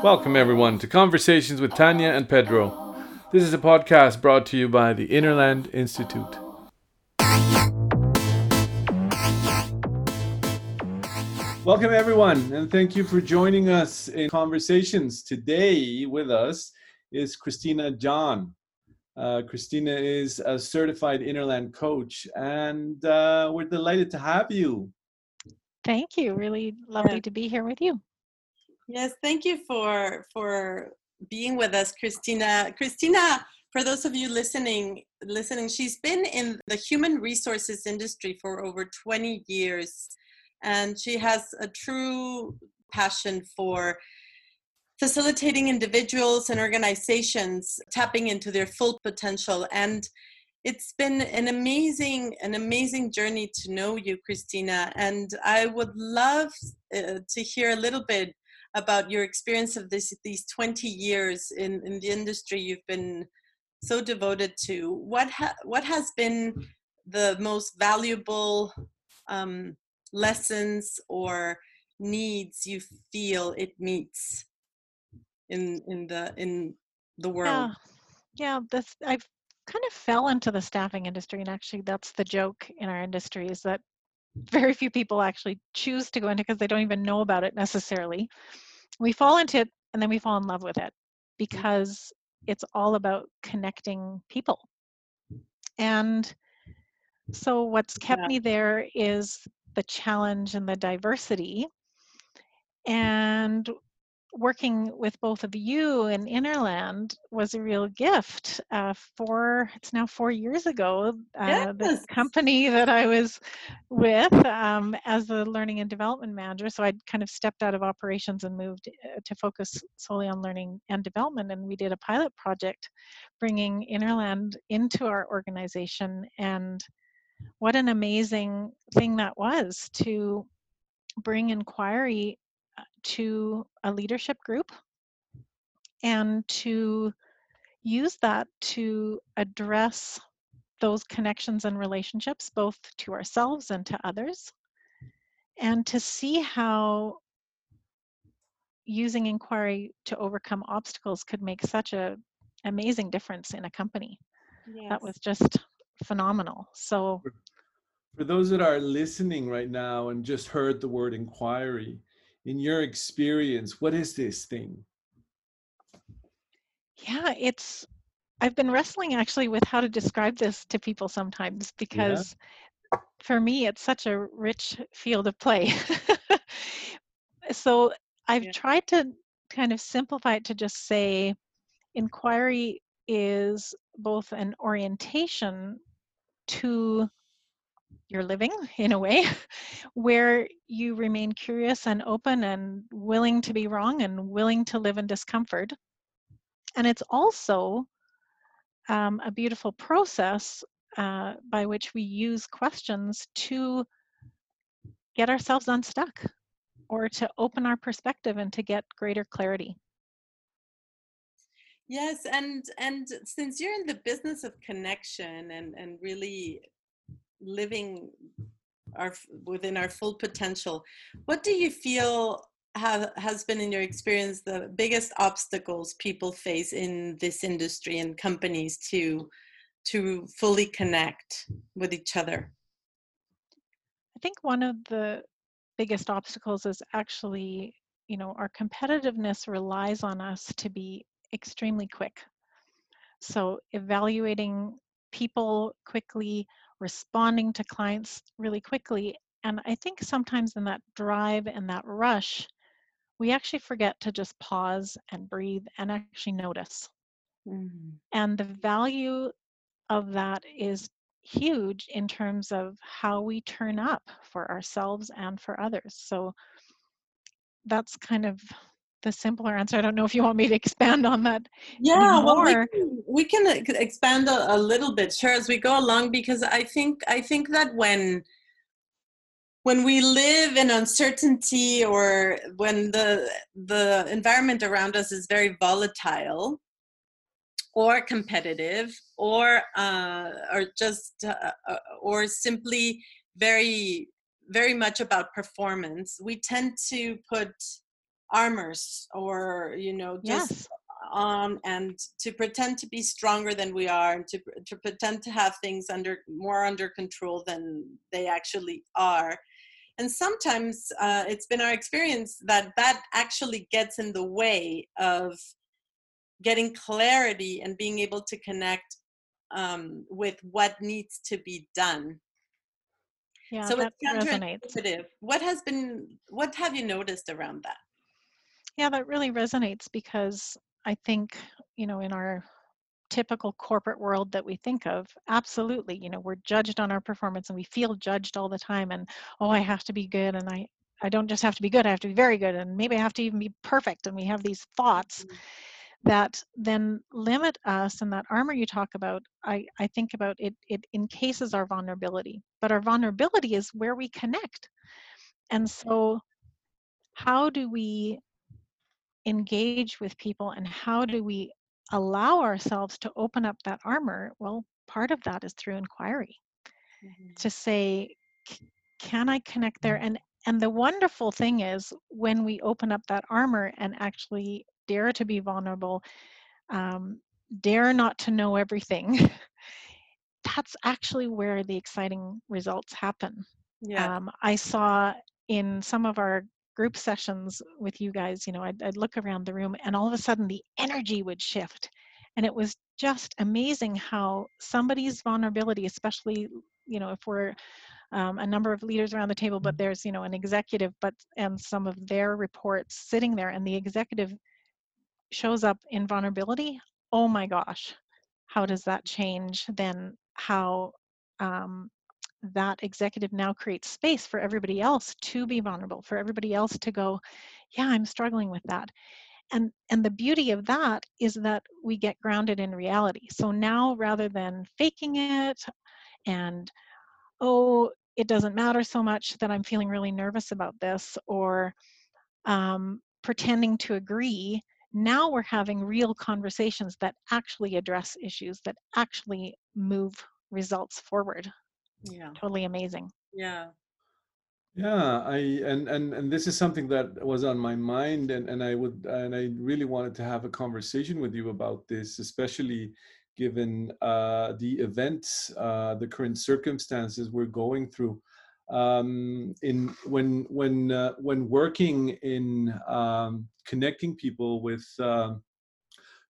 Welcome everyone to Conversations with Tania and Pedro. This is a podcast brought to you by the Innerland Institute. Welcome everyone, and thank you for joining us in Conversations. Today with us is Christina Jahn. Christina is a certified Innerland coach, and we're delighted to have you. Thank you. Really lovely to be here with you. Yes, thank you for being with us, Christina. Christina, for those of you listening, she's been in the human resources industry for over 20 years, and she has a true passion for facilitating individuals and organizations tapping into their full potential. And it's been an amazing journey to know you, Christina. And I would love to hear a little bit about your experience of these 20 years in the industry you've been so devoted to. What has been the most valuable lessons or needs you feel it meets in the world? Yeah, that's, I've kind of fell into the staffing industry, and actually that's the joke in our industry, is that very few people actually choose to go into it because they don't even know about it necessarily. We fall into it and then we fall in love with it because it's all about connecting people. And so what's kept me there is the challenge and the diversity, and working with both of you in Innerland was a real gift. It's now 4 years ago, the company that I was with as the learning and development manager. So I'd kind of stepped out of operations and moved to focus solely on learning and development. And we did a pilot project bringing Innerland into our organization. And what an amazing thing that was to bring inquiry to a leadership group and to use that to address those connections and relationships, both to ourselves and to others, and to see how using inquiry to overcome obstacles could make such an amazing difference in a company. Yes. That was just phenomenal. So for those that are listening right now and just heard the word inquiry, in your experience, what is this thing? Yeah, I've been wrestling actually with how to describe this to people sometimes, because for me, it's such a rich field of play. So I've tried to kind of simplify it to just say inquiry is both an orientation to you're living in a way where you remain curious and open and willing to be wrong and willing to live in discomfort. And it's also a beautiful process by which we use questions to get ourselves unstuck or to open our perspective and to get greater clarity. Yes, and since you're in the business of connection and really living within our full potential, what do you feel has been in your experience the biggest obstacles people face in this industry and companies to fully connect with each other? I think one of the biggest obstacles is actually, our competitiveness relies on us to be extremely quick. So evaluating people quickly, responding to clients really quickly. And I think sometimes in that drive and that rush, we actually forget to just pause and breathe and actually notice. Mm-hmm. And the value of that is huge in terms of how we turn up for ourselves and for others. So that's kind of the simpler answer. I don't know if you want me to expand on that. Yeah, anymore. Well, we can expand a little bit, sure, as we go along, because I think that when we live in uncertainty or when the environment around us is very volatile or competitive or simply very very much about performance. We tend to put armors or, you know, just on, and to pretend to be stronger than we are, and to pretend to have things more under control than they actually are. And sometimes it's been our experience that that actually gets in the way of getting clarity and being able to connect with what needs to be done. Yeah, so it's counterintuitive. What have you noticed around that? Yeah, that really resonates, because I think, you know, in our typical corporate world that we think of, absolutely, you know, we're judged on our performance and we feel judged all the time, and, oh, I have to be good, and I don't just have to be good, I have to be very good, and maybe I have to even be perfect. And we have these thoughts that then limit us, and that armor you talk about, I think about it, it encases our vulnerability, but our vulnerability is where we connect. And so how do we engage with people, and how do we allow ourselves to open up that armor? Well, part of that is through inquiry, to say, can I connect there? And the wonderful thing is, when we open up that armor and actually dare to be vulnerable, dare not to know everything, that's actually where the exciting results happen. Yeah. I saw in some of our group sessions with you guys, you know, I'd look around the room, and all of a sudden the energy would shift. And it was just amazing how somebody's vulnerability, especially, you know, if we're a number of leaders around the table, but there's, you know, an executive, and some of their reports sitting there, and the executive shows up in vulnerability. Oh my gosh, how does that change then how that executive now creates space for everybody else to be vulnerable, for everybody else to go, yeah, I'm struggling with that. And the beauty of that is that we get grounded in reality. So now, rather than faking it and, oh, it doesn't matter so much that I'm feeling really nervous about this, or pretending to agree, now we're having real conversations that actually address issues, that actually move results forward. Yeah, totally amazing. Yeah I and this is something that was on my mind, and I really wanted to have a conversation with you about this, especially given the events, the current circumstances we're going through, when working in connecting people with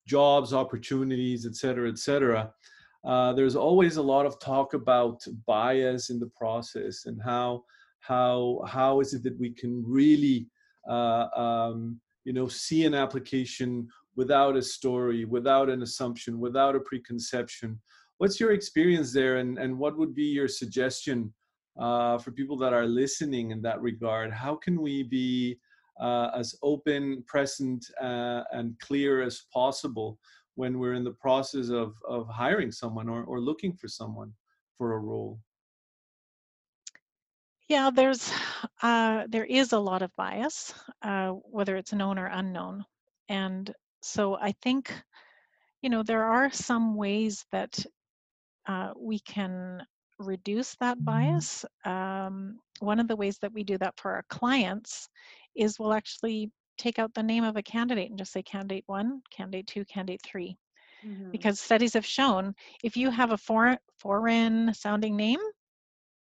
jobs, opportunities, etc. There's always a lot of talk about bias in the process, and how is it that we can really you know, see an application without a story, without an assumption, without a preconception. What's your experience there, and what would be your suggestion for people that are listening in that regard? How can we be as open, present, and clear as possible when we're in the process of hiring someone or looking for someone for a role? Yeah, there is a lot of bias, whether it's known or unknown. And so I think, you know, there are some ways that we can reduce that bias. One of the ways that we do that for our clients is we'll actually take out the name of a candidate and just say candidate 1, candidate 2, candidate 3. Mm-hmm. Because studies have shown, if you have a foreign sounding name,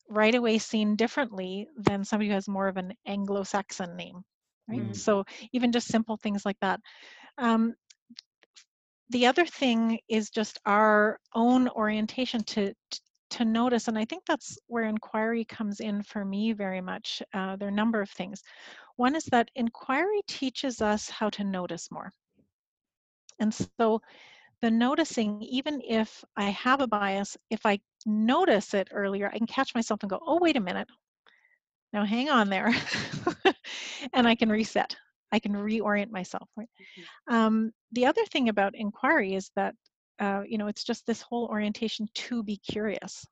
right away seen differently than somebody who has more of an Anglo-Saxon name, right? Mm-hmm. So even just simple things like that. The other thing is just our own orientation to notice, and I think that's where inquiry comes in for me very much. There are a number of things. One is that inquiry teaches us how to notice more. And so the noticing, even if I have a bias, if I notice it earlier, I can catch myself and go, oh, wait a minute. Now hang on there. And I can reset. I can reorient myself. Right? Mm-hmm. The other thing about inquiry is that you know, it's just this whole orientation to be curious.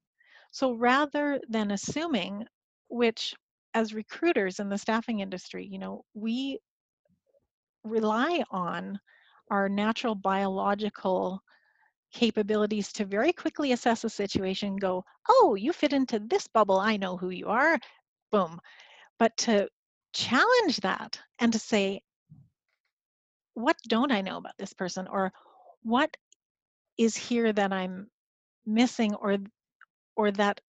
So rather than assuming, which as recruiters in the staffing industry, you know, we rely on our natural biological capabilities to very quickly assess a situation, go, oh, you fit into this bubble, I know who you are, boom. But to challenge that and to say, what don't I know about this person? Or what is here that I'm missing or that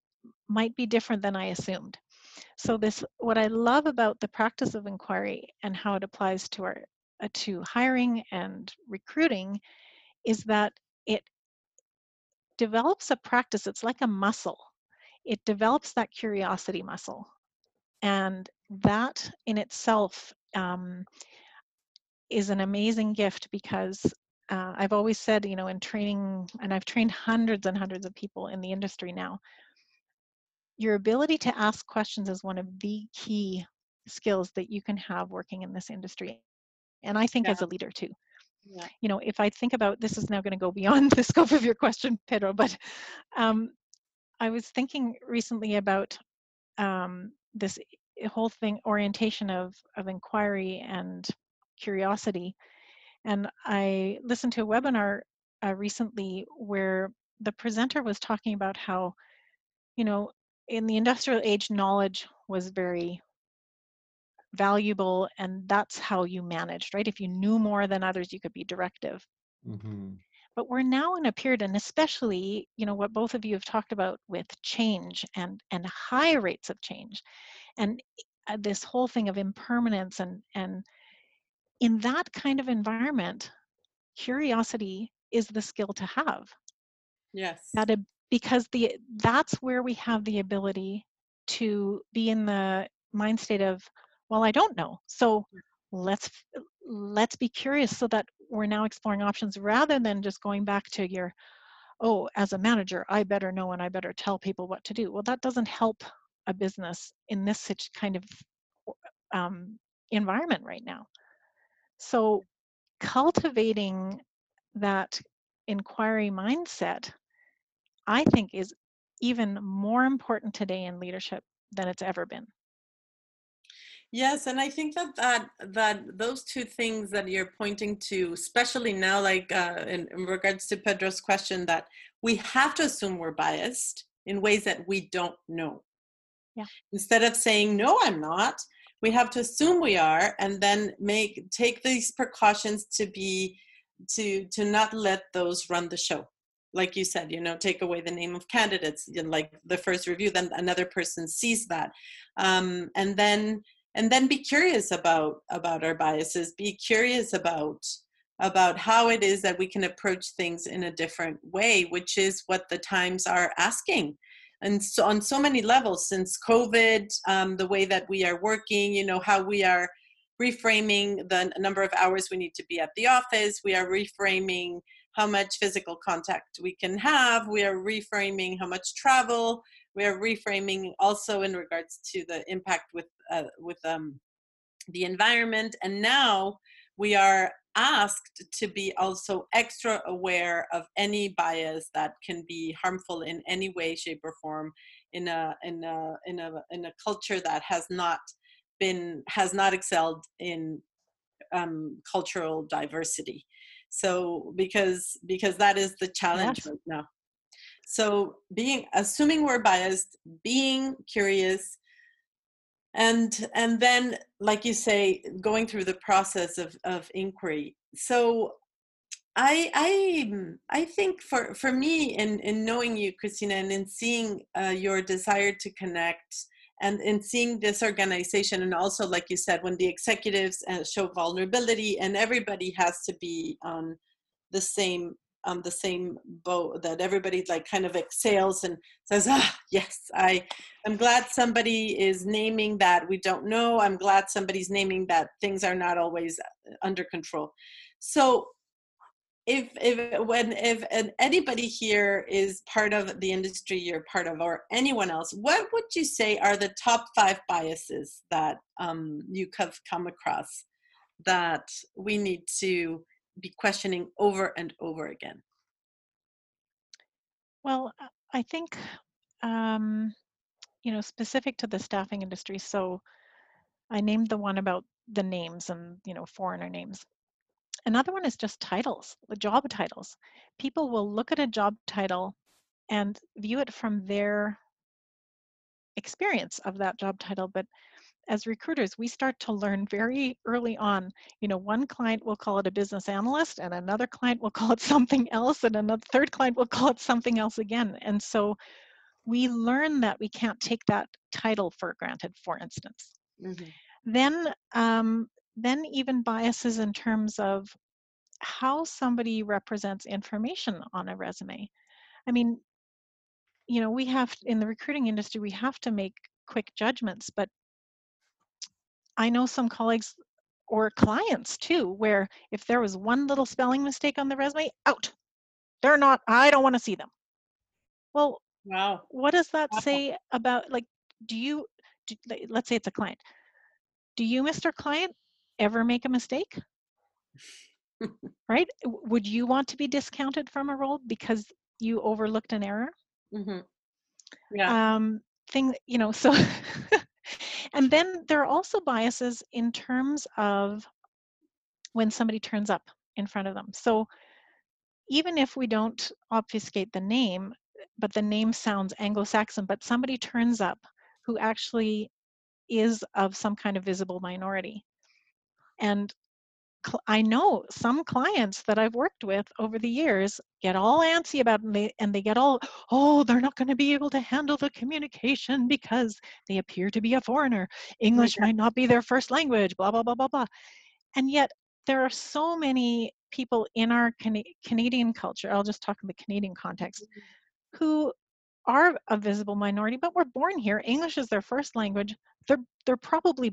might be different than I assumed? So this, what I love about the practice of inquiry and how it applies to our to hiring and recruiting is that it develops a practice. It's like a muscle. It develops that curiosity muscle. And that in itself is an amazing gift, because I've always said, you know, in training, and I've trained hundreds and hundreds of people in the industry now, your ability to ask questions is one of the key skills that you can have working in this industry. And I think as a leader too. Yeah. You know, if I think about, this is now going to go beyond the scope of your question, Pedro, but I was thinking recently about this whole thing, orientation of inquiry and curiosity. And I listened to a webinar recently where the presenter was talking about how, you know, in the industrial age, knowledge was very valuable, and that's how you managed, right? If you knew more than others, you could be directive. Mm-hmm. But we're now in a period, and especially, you know, what both of you have talked about with change and high rates of change, and this whole thing of impermanence, and in that kind of environment, curiosity is the skill to have. Yes. Because that's where we have the ability to be in the mind state of, well, I don't know, so let's be curious, so that we're now exploring options rather than just going back to your, oh, as a manager, I better know and I better tell people what to do. Well, that doesn't help a business in this such kind of environment right now. So cultivating that inquiry mindset, I think, is even more important today in leadership than it's ever been. Yes, and I think that those two things that you're pointing to, especially now, like in regards to Pedro's question, that we have to assume we're biased in ways that we don't know. Yeah. Instead of saying, no, I'm not, we have to assume we are, and then take these precautions to not let those run the show. Like you said, you know, take away the name of candidates, you know, like the first review, then another person sees that. And then be curious about our biases, be curious about how it is that we can approach things in a different way, which is what the times are asking. And so on so many levels, since COVID, the way that we are working, you know, how we are reframing the number of hours we need to be at the office, we are reframing how much physical contact we can have, we are reframing how much travel, we are reframing also in regards to the impact with the environment. And now we are asked to be also extra aware of any bias that can be harmful in any way, shape, or form in a culture that has not excelled in cultural diversity. So because that is the challenge right now. So assuming we're biased, being curious, and then, like you say, going through the process of inquiry. So I think for me, in knowing you, Christina, and in seeing your desire to connect, and in seeing this organization, and also, like you said, when the executives show vulnerability, and everybody has to be on the same boat, that everybody like kind of exhales and says, yes, I'm glad somebody is naming that we don't know. I'm glad somebody's naming that things are not always under control. So if anybody here is part of the industry you're part of, or anyone else, what would you say are the top 5 biases that you have come across that we need to be questioning over and over again? Well, I think, you know, specific to the staffing industry, so I named the one about the names and, you know, foreigner names. Another one is just titles, the job titles. People will look at a job title and view it from their experience of that job title. But as recruiters, we start to learn very early on, you know, one client will call it a business analyst, and another client will call it something else, and another third client will call it something else again. And so we learn that we can't take that title for granted, for instance. Mm-hmm. Then even biases in terms of how somebody represents information on a resume. I mean, you know, we have, in the recruiting industry, we have to make quick judgments, but I know some colleagues or clients too, where if there was one little spelling mistake on the resume, out. They're not, I don't want to see them. Well, wow. What does that say about, like, let's say it's a client. Do you, Mr. Client, ever make a mistake? Right? Would you want to be discounted from a role because you overlooked an error? Mm-hmm. Yeah. You know, so... And then there are also biases in terms of when somebody turns up in front of them. So even if we don't obfuscate the name, but the name sounds Anglo-Saxon, but somebody turns up who actually is of some kind of visible minority. And I know some clients that I've worked with over the years get all antsy about it, and they get all, oh, they're not going to be able to handle the communication because they appear to be a foreigner. English might not be their first language, blah, blah, blah, blah, blah. And yet there are so many people in our Canadian culture, I'll just talk in the Canadian context, who are a visible minority, but were born here. English is their first language. They're probably,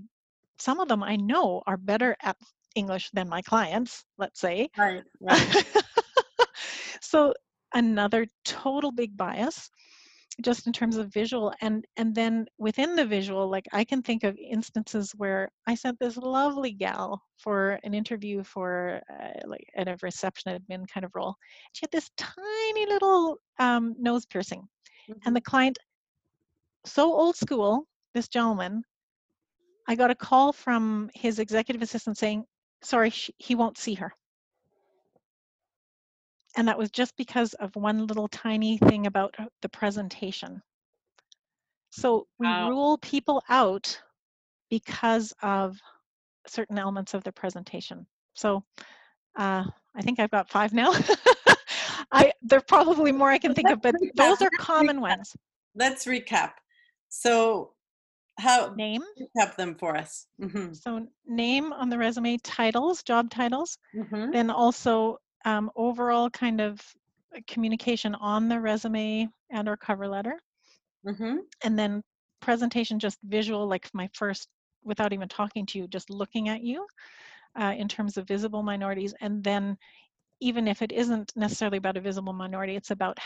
some of them I know are better at English than my clients, let's say. Right, right. So another total big bias, just in terms of visual. And then within the visual, like I can think of instances where I sent this lovely gal for an interview for like a reception admin kind of role. She had this tiny little nose piercing. Mm-hmm. And the client, so old school, this gentleman, I got a call from his executive assistant saying, sorry, he won't see her. And that was just because of one little tiny thing about the presentation. So we rule people out because of certain elements of the presentation. So I think I've got 5 now. There are probably more I can think of, but those are common ones. Let's recap. So name? Recap them for us. Mm-hmm. So name on the resume, titles, job titles, mm-hmm. Then also overall kind of communication on the resume and or cover letter. Mm-hmm. And then presentation, just visual, like my first, without even talking to you, just looking at you in terms of visible minorities. And then even if it isn't necessarily about a visible minority, it's about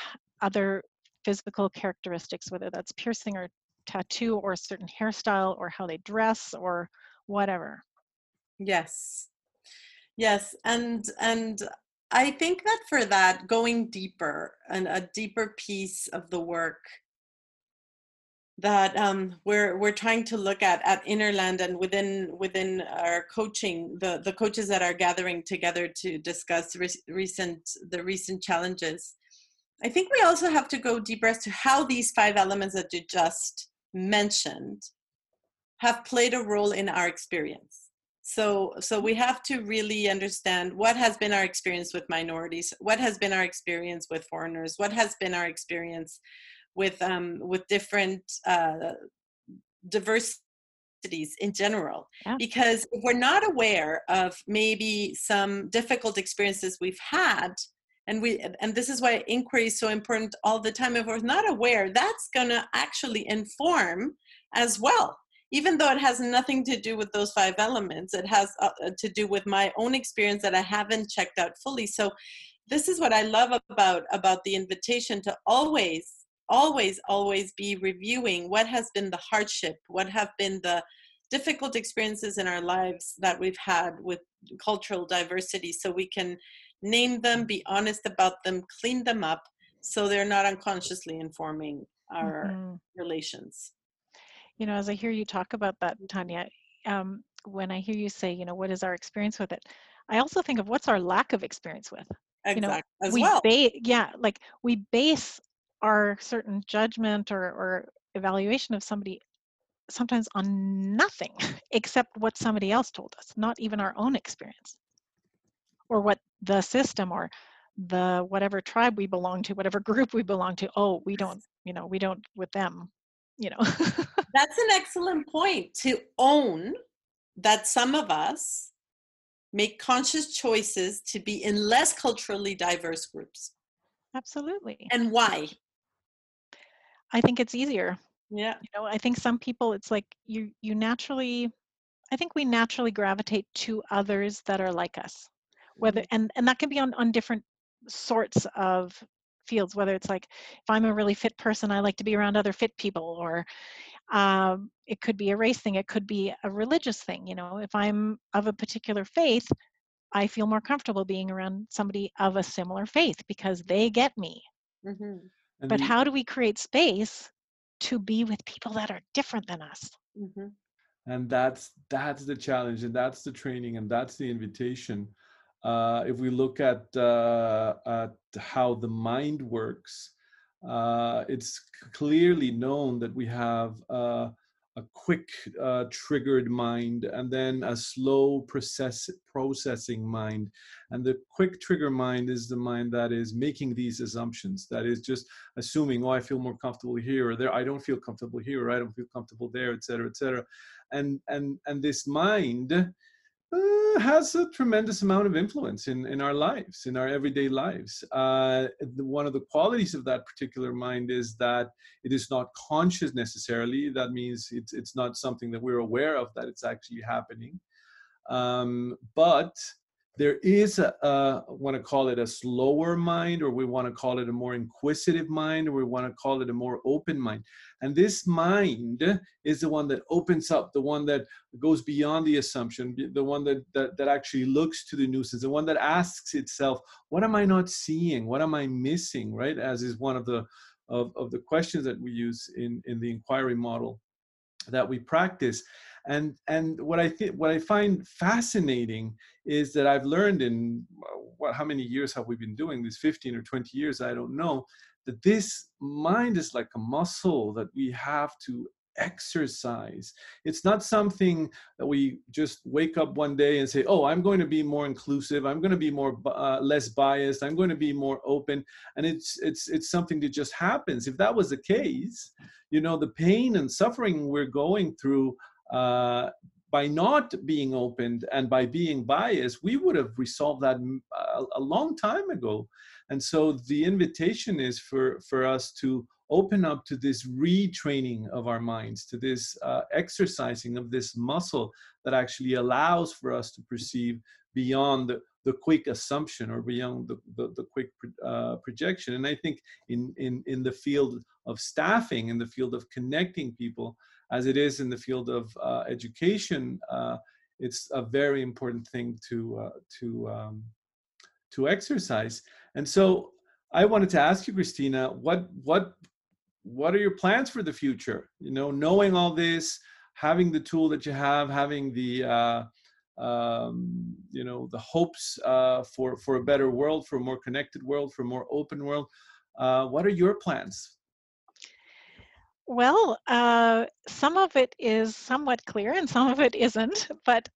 other physical characteristics, whether that's piercing or tattoo or a certain hairstyle or how they dress or whatever. Yes. Yes. And I think that for that, going deeper and a deeper piece of the work that we're trying to look at Innerland and within our coaching, the coaches that are gathering together to discuss the recent challenges. I think we also have to go deeper as to how these 5 elements that you just mentioned have played a role in our experience. So we have to really understand what has been our experience with minorities, what has been our experience with foreigners, what has been our experience with different diversities in general. Yeah. Because if we're not aware of maybe some difficult experiences we've had, and this is why inquiry is so important all the time. If we're not aware, that's gonna actually inform as well. Even though it has nothing to do with those 5 elements, it has to do with my own experience that I haven't checked out fully. So this is what I love about the invitation to always, always, always be reviewing what has been the hardship, what have been the difficult experiences in our lives that we've had with cultural diversity, so we can name them, be honest about them, clean them up, so they're not unconsciously informing our relations. You know, as I hear you talk about that, Tania, when I hear you say, you know, what is our experience with it? I also think of what's our lack of experience with. Exactly. You know, we base our certain judgment or evaluation of somebody sometimes on nothing except what somebody else told us, not even our own experience or what the system or the whatever tribe we belong to, whatever group we belong to. Oh, we don't, you know, we don't with them, you know. That's an excellent point, to own that some of us make conscious choices to be in less culturally diverse groups. Absolutely. And why? I think it's easier. Yeah. You know, I think some people, it's like you naturally, I think we naturally gravitate to others that are like us, whether, and that can be on different sorts of fields, whether it's like, if I'm a really fit person, I like to be around other fit people, or it could be a race thing. It could be a religious thing. You know, if I'm of a particular faith, I feel more comfortable being around somebody of a similar faith because they get me. Mm-hmm. But how do we create space to be with people that are different than us? Mm-hmm. And that's the challenge, and that's the training, and that's the invitation. If we look at how the mind works, it's clearly known that we have a quick triggered mind, and then a slow processing mind. And the quick trigger mind is the mind that is making these assumptions, that is just assuming, oh, I feel more comfortable here or there, I don't feel comfortable here or I don't feel comfortable there, et cetera, et cetera. And this mind has a tremendous amount of influence in our lives, in our everyday lives. One of the qualities of that particular mind is that it is not conscious necessarily. That means it's not something that we're aware of, that it's actually happening. But there is I want to call it a slower mind, or we want to call it a more inquisitive mind, or we want to call it a more open mind. And this mind is the one that opens up, the one that goes beyond the assumption, the one that actually looks to the nuisance, the one that asks itself, what am I not seeing? What am I missing, right? As is one of the questions that we use in the inquiry model that we practice. And what I find fascinating is that I've learned in how many years have we been doing this, 15 or 20 years, I don't know, that this mind is like a muscle that we have to exercise. It's not something that we just wake up one day and say, oh, I'm going to be more inclusive, I'm going to be more less biased, I'm going to be more open. And it's something that just happens. If that was the case, you know, the pain and suffering we're going through by not being opened and by being biased, we would have resolved that a long time ago. And so the invitation is for us to open up to this retraining of our minds, to this exercising of this muscle that actually allows for us to perceive beyond the quick assumption or beyond the quick projection. And I think in the field of staffing, in the field of connecting people, as it is in the field of education, it's a very important thing to exercise. And so, I wanted to ask you, Christina, what are your plans for the future? You know, knowing all this, having the tool that you have, having the you know, the hopes for a better world, for a more connected world, for a more open world. What are your plans? Well, some of it is somewhat clear and some of it isn't, but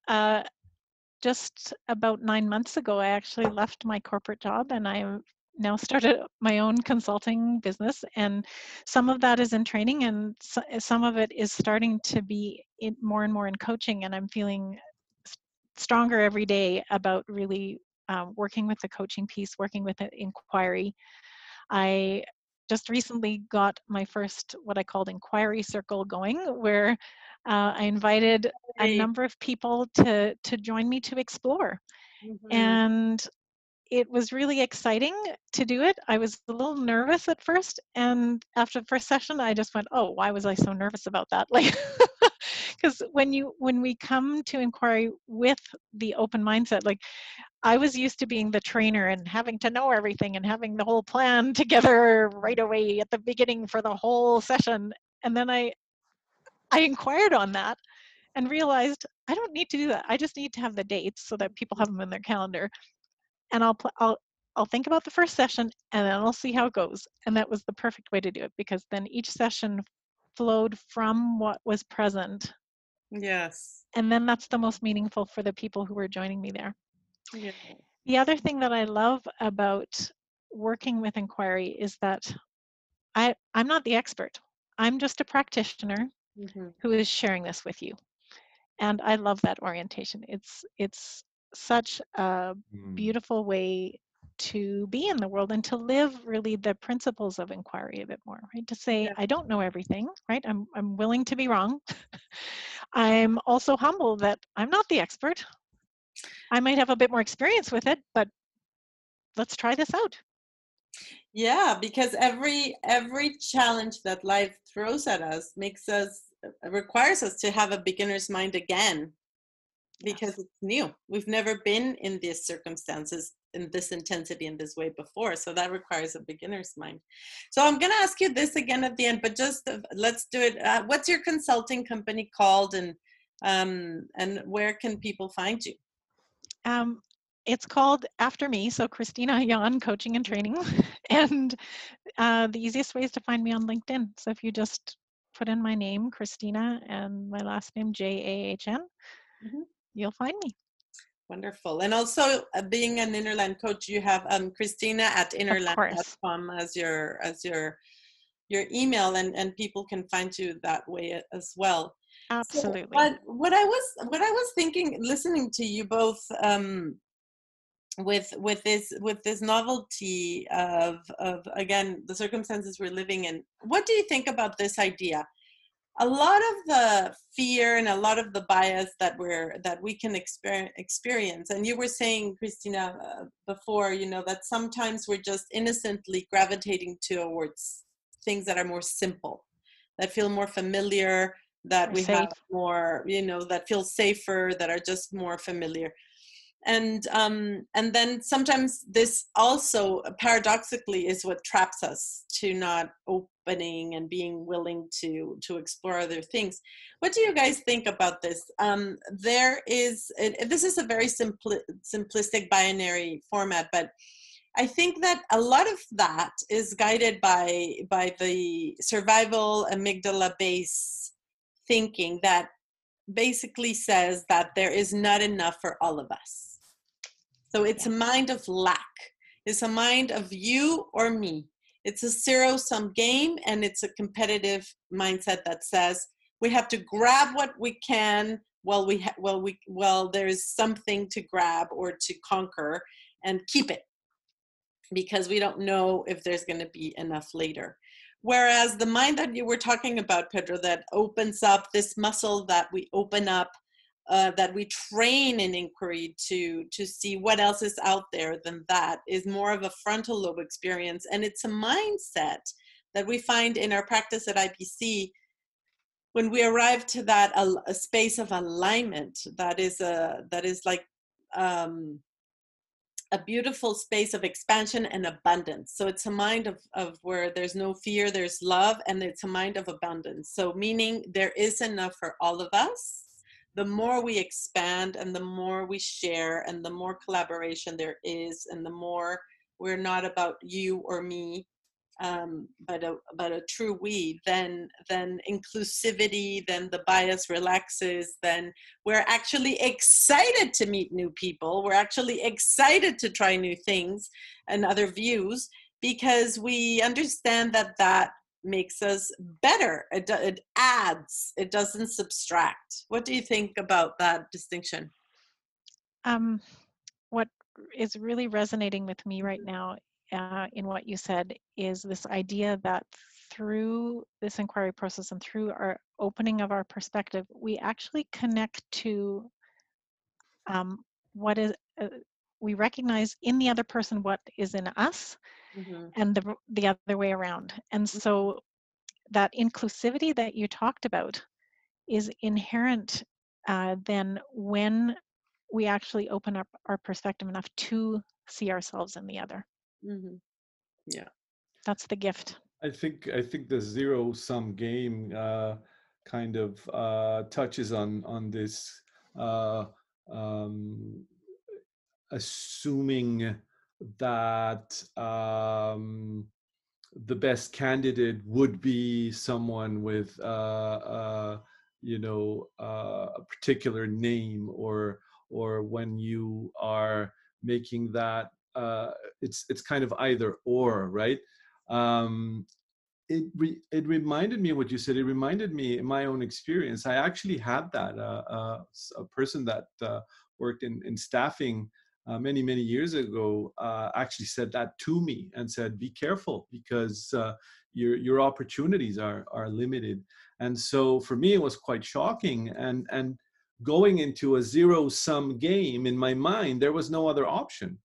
just about 9 months ago, I actually left my corporate job and I now started my own consulting business. And some of that is in training and some of it is starting to be more and more in coaching. And I'm feeling stronger every day about really working with the coaching piece, working with the inquiry. I just recently got my first, what I called inquiry circle going, where I invited a number of people to join me to explore. Mm-hmm. And it was really exciting to do it. I was a little nervous at first. And after the first session, I just went, oh, why was I so nervous about that? Like, because when we come to inquiry with the open mindset, like I was used to being the trainer and having to know everything and having the whole plan together right away at the beginning for the whole session. And then I inquired on that and realized I don't need to do that. I just need to have the dates so that people have them in their calendar. And I'll think about the first session and then I'll see how it goes. And that was the perfect way to do it, because then each session flowed from what was present. Yes. And then that's the most meaningful for the people who were joining me there. Yeah. The other thing that I love about working with inquiry is that I'm not the expert. I'm just a practitioner who is sharing this with you. And I love that orientation. It's such a beautiful way to be in the world and to live really the principles of inquiry a bit more, right? To say, I don't know everything, right? I'm willing to be wrong. I'm also humble that I'm not the expert. I might have a bit more experience with it, but let's try this out. Yeah, because every challenge that life throws at us requires us to have a beginner's mind again, because it's new. We've never been in these circumstances, in this intensity, in this way before. So that requires a beginner's mind. So I'm going to ask you this again at the end, but just let's do it. What's your consulting company called, and where can people find you? It's called after me, so Christina Jahn Coaching and Training, and the easiest way is to find me on LinkedIn. So if you just put in my name, Christina, and my last name, Jahn, you'll find me. Wonderful. And also, being an Innerland coach, you have Christina at innerland.com as your email, and people can find you that way as well. Absolutely. But so, what I was thinking, listening to you both, with this novelty of again the circumstances we're living in, what do you think about this idea? A lot of the fear and a lot of the bias that we can experience, and you were saying, Christina, before, you know, that sometimes we're just innocently gravitating towards things that are more simple, that feel more familiar, that we have more, you know, that feel safer, that are just more familiar. And then sometimes this also paradoxically is what traps us to not opening and being willing to explore other things. What do you guys think about this? This is a very simplistic binary format, but I think that a lot of that is guided by the survival amygdala-based thinking that basically says that there is not enough for all of us. So it's a mind of lack. It's a mind of you or me. It's a zero-sum game, and it's a competitive mindset that says we have to grab what we can while there is something to grab or to conquer, and keep it because we don't know if there's going to be enough later. Whereas the mind that you were talking about, Pedro, that opens up this muscle that we open up, that we train in inquiry to see what else is out there than that, is more of a frontal lobe experience. And it's a mindset that we find in our practice at IPC when we arrive to that a space of alignment that is like a beautiful space of expansion and abundance. So it's a mind of where there's no fear, there's love, and it's a mind of abundance. So meaning there is enough for all of us. The more we expand and the more we share and the more collaboration there is and the more we're not about you or me, but a true we, then inclusivity, then the bias relaxes, then we're actually excited to meet new people. We're actually excited to try new things and other views because we understand that makes us better. It adds, it doesn't subtract. What do you think about that distinction? What is really resonating with me right now in what you said is this idea that through this inquiry process and through our opening of our perspective, we actually connect to what is we recognize in the other person what is in us, and the other way around. And so that inclusivity that you talked about is inherent then when we actually open up our perspective enough to see ourselves in the other. Yeah, that's the gift. I think the zero-sum game kind of touches on this assuming that the best candidate would be someone with a particular name, or when you are making that, it's kind of either or, right? It reminded me of what you said. It reminded me in my own experience. I actually had that a person that worked in staffing many years ago actually said that to me and said, "Be careful, because your opportunities are limited." And so for me, it was quite shocking. And going into a zero-sum game in my mind, there was no other option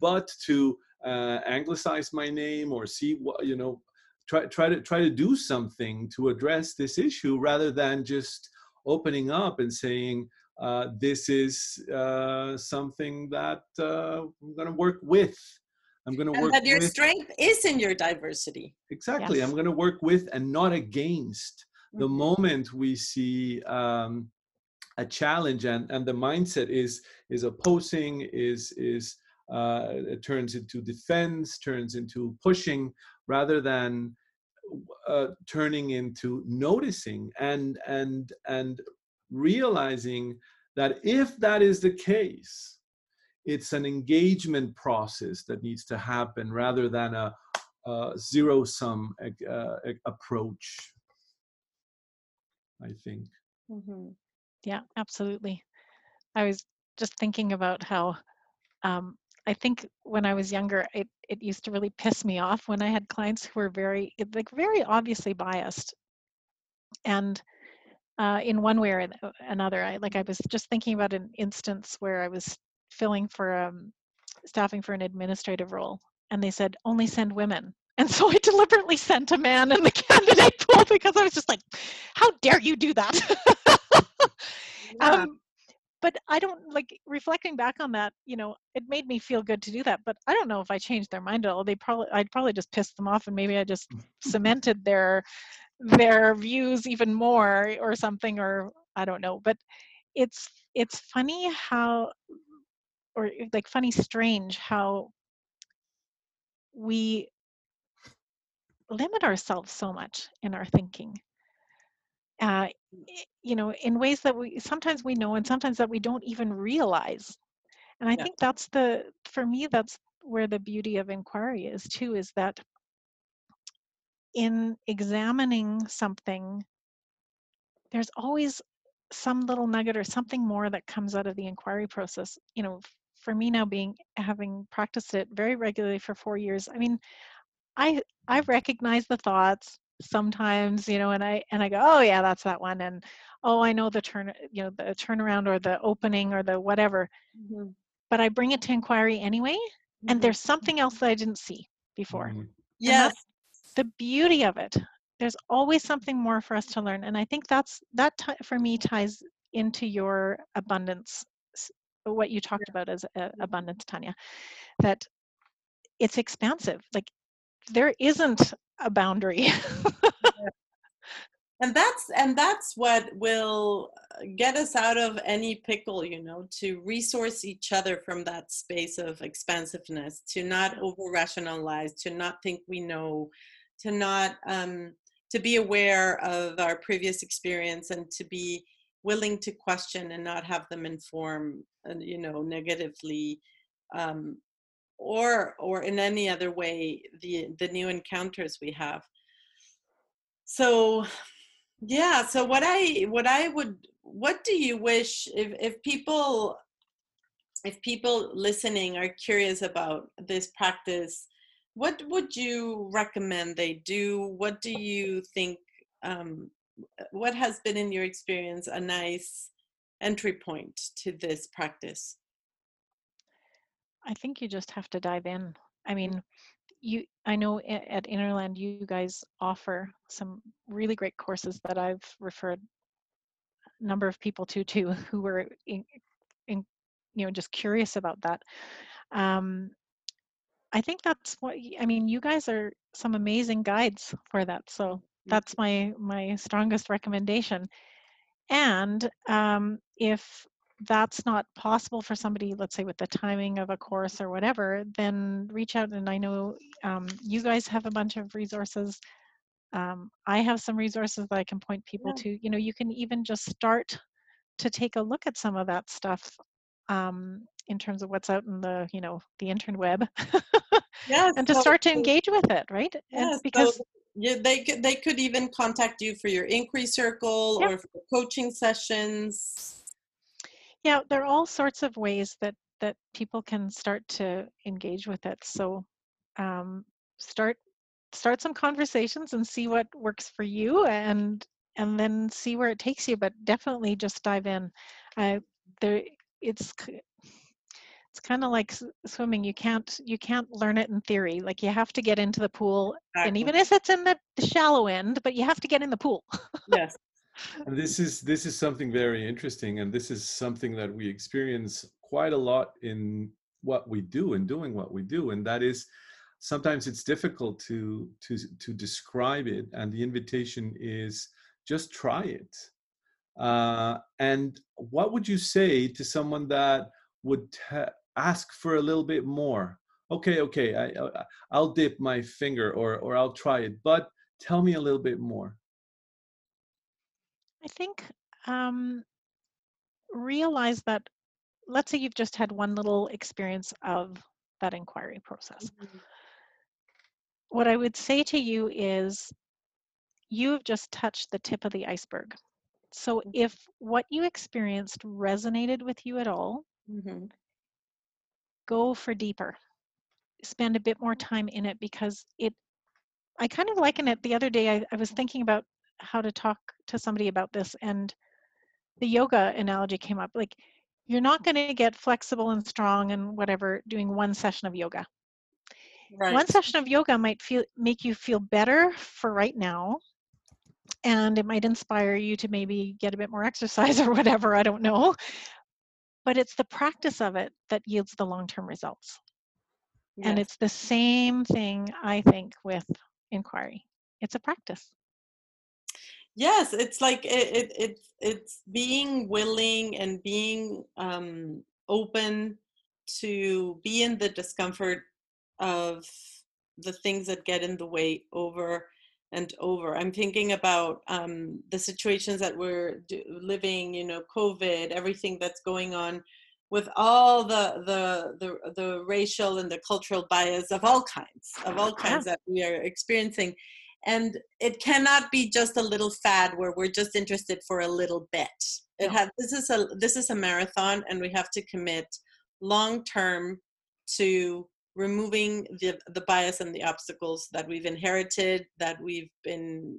but to anglicize my name or see what, you know. Try to do something to address this issue rather than just opening up and saying, this is something that I'm going to work with. I'm going to work with. Your strength is in your diversity. Exactly. Yes. I'm going to work with and not against. Mm-hmm. The moment we see a challenge and the mindset is opposing, it turns into defense, turns into pushing, rather than turning into noticing and realizing that if that is the case, it's an engagement process that needs to happen rather than a zero-sum approach, I think. Mm-hmm. Yeah, absolutely. I was just thinking about how I think when I was younger, it used to really piss me off when I had clients who were very obviously biased, and in one way or another. I was just thinking about an instance where I was staffing for an administrative role, and they said only send women, and so I deliberately sent a man in the candidate pool because I was just like, how dare you do that? Yeah. But I don't, like, reflecting back on that, you know, it made me feel good to do that. But I don't know if I changed their mind at all. I'd probably just pissed them off, and maybe I just cemented their views even more or something, or I don't know. But it's funny how, or like funny, strange how we limit ourselves so much in our thinking. You know, in ways that we know, and sometimes that we don't even realize. And I think that's for me, that's where the beauty of inquiry is too, is that in examining something, there's always some little nugget or something more that comes out of the inquiry process. You know, for me now, having practiced it very regularly for 4 years, I mean, I recognize the thoughts sometimes, you know, and I go, oh yeah, that's that one, and oh, I know the turnaround or the opening or the whatever. Mm-hmm. But I bring it to inquiry anyway, mm-hmm. and there's something else that I didn't see before. Mm-hmm. Yes, the beauty of it. There's always something more for us to learn, and I think that for me ties into your abundance, what you talked about as abundance, Tania. That it's expansive. Like there isn't a boundary. and that's what will get us out of any pickle, you know, to resource each other from that space of expansiveness, to not over rationalize, to not think we know, to not to be aware of our previous experience, and to be willing to question and not have them inform, you know, negatively or in any other way, the new encounters we have. So, yeah. So what do you wish if people listening are curious about this practice, what would you recommend they do? What do you think, what has been in your experience a nice entry point to this practice? I think you just have to dive in. I mean, I know at Innerland, you guys offer some really great courses that I've referred a number of people to too, who were you know, just curious about that. I think that's what, I mean, you guys are some amazing guides for that. So that's my strongest recommendation. And if that's not possible for somebody, let's say with the timing of a course or whatever, then reach out. And I know you guys have a bunch of resources. I have some resources that I can point people to. You know, you can even just start to take a look at some of that stuff in terms of what's out in the, you know, the interweb. And to start to engage with it, right? Yes, because they could even contact you for your inquiry circle or for coaching sessions. Yeah, there are all sorts of ways that people can start to engage with it. So start some conversations and see what works for you, and then see where it takes you. But definitely just dive in. It's kind of like swimming. You can't learn it in theory. Like, you have to get into the pool, and even if it's in the shallow end, but you have to get in the pool. Yes. And this is something very interesting, and this is something that we experience quite a lot in what we do and doing what we do. And that is, sometimes it's difficult to describe it, and the invitation is just try it. And what would you say to someone that would ask for a little bit more? Okay, I'll dip my finger or I'll try it, but tell me a little bit more. I think realize that, let's say you've just had one little experience of that inquiry process. Mm-hmm. What I would say to you is, you've just touched the tip of the iceberg. So if what you experienced resonated with you at all, mm-hmm. go for deeper. Spend a bit more time in it, because I kind of liken it. The other day I was thinking about how to talk to somebody about this, and the yoga analogy came up. Like, you're not going to get flexible and strong and whatever doing one session of yoga. Right. One session of yoga might make you feel better for right now, and it might inspire you to maybe get a bit more exercise or whatever, I don't know. But it's the practice of it that yields the long-term results. Yes. And it's the same thing, I think, with inquiry. It's a practice. Yes, it's like it's being willing and being open to be in the discomfort of the things that get in the way over and over. I'm thinking about the situations that we're living, you know, COVID, everything that's going on with all the racial and the cultural bias of all kinds, that we are experiencing. And it cannot be just a little fad where we're just interested for a little bit. This is a marathon, and we have to commit long-term to removing the bias and the obstacles that we've inherited, that we've been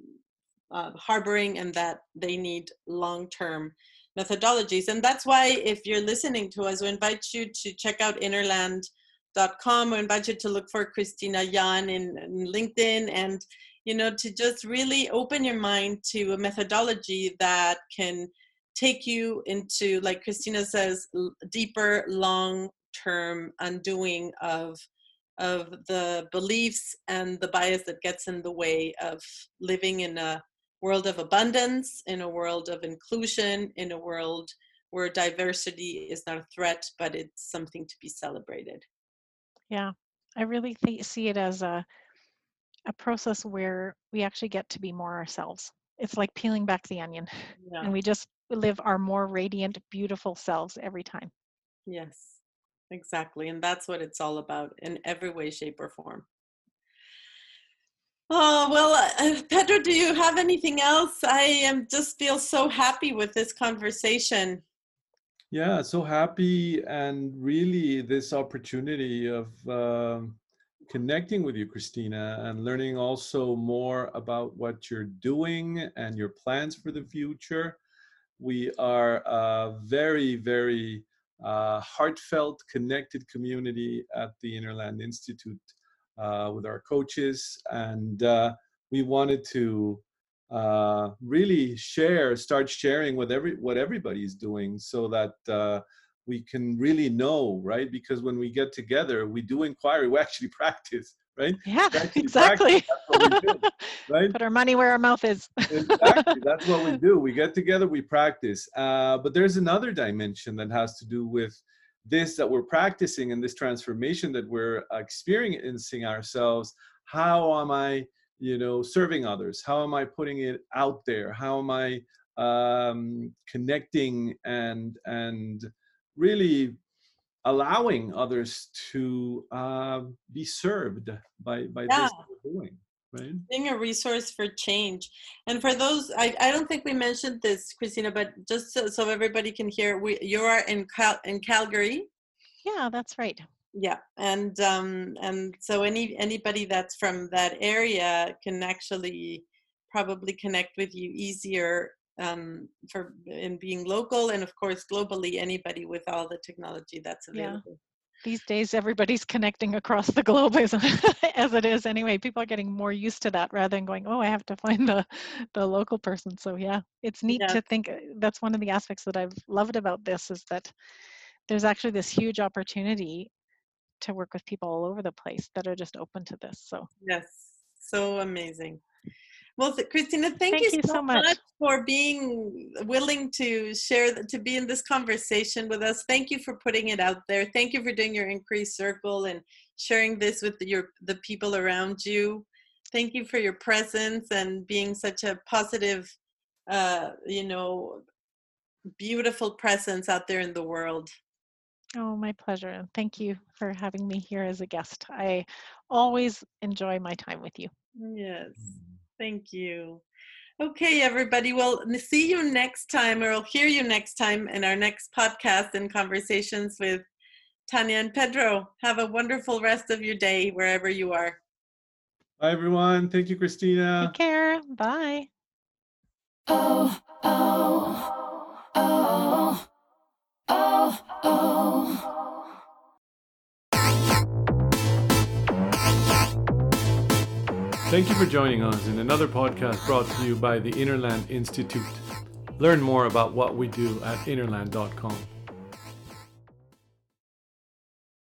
harboring, and that they need long-term methodologies. And that's why, if you're listening to us, we invite you to check out innerland.com. We invite you to look for Christina Jahn in LinkedIn, and, you know, to just really open your mind to a methodology that can take you into, like Christina says, deeper, long-term undoing of the beliefs and the bias that gets in the way of living in a world of abundance, in a world of inclusion, in a world where diversity is not a threat, but it's something to be celebrated. Yeah, I really see it as a process where we actually get to be more ourselves. It's like peeling back the onion, and we just live our more radiant, beautiful selves every time. Yes. Exactly. And that's what it's all about in every way, shape, or form. Oh, well, Pedro, do you have anything else? I just feel so happy with this conversation. Yeah, so happy. And really this opportunity of connecting with you, Christina, and learning also more about what you're doing and your plans for the future. We are very, very heartfelt, connected community at the Innerland Institute with our coaches, and we wanted to really start sharing what everybody's doing, so that we can really know, right? Because when we get together, we do inquiry, we actually practice, right? Yeah, exactly. That's what we do, right? Put our money where our mouth is. Exactly, that's what we do. We get together, we practice. But there's another dimension that has to do with this that we're practicing and this transformation that we're experiencing ourselves. How am I, you know, serving others? How am I putting it out there? How am I connecting and really allowing others to be served by this we're doing, right? Being a resource for change. And for those, I don't think we mentioned this, Christina, but just so everybody can hear, you are in Calgary. Yeah, that's right. Yeah, and so anybody that's from that area can actually probably connect with you easier in being local, and of course globally, anybody with all the technology that's available. Yeah. These days, everybody's connecting across the globe as it is anyway. People are getting more used to that rather than going, oh, I have to find the local person. So yeah, it's neat to think. That's one of the aspects that I've loved about this, is that there's actually this huge opportunity to work with people all over the place that are just open to this. So yes, so amazing. Well, Christina, thank you so much for being willing to share, to be in this conversation with us. Thank you for putting it out there. Thank you for doing your Increase Circle and sharing this with the people around you. Thank you for your presence and being such a positive, beautiful presence out there in the world. Oh, my pleasure. And thank you for having me here as a guest. I always enjoy my time with you. Yes. Thank you. Okay, everybody. Well, see you next time, or I'll hear you next time in our next podcast and conversations with Tania and Pedro. Have a wonderful rest of your day, wherever you are. Bye, everyone. Thank you, Christina. Take care. Bye. Oh, oh, oh. Oh, oh. Thank you for joining us in another podcast brought to you by the Innerland Institute. Learn more about what we do at innerland.com.